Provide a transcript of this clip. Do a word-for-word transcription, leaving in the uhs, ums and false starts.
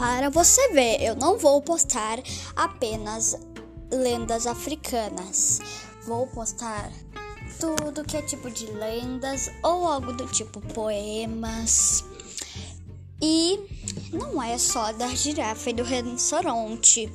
Para você ver, eu não vou postar apenas lendas africanas. Vou postar tudo que é tipo de lendas ou algo do tipo poemas. E não é só da girafa e do rinoceronte.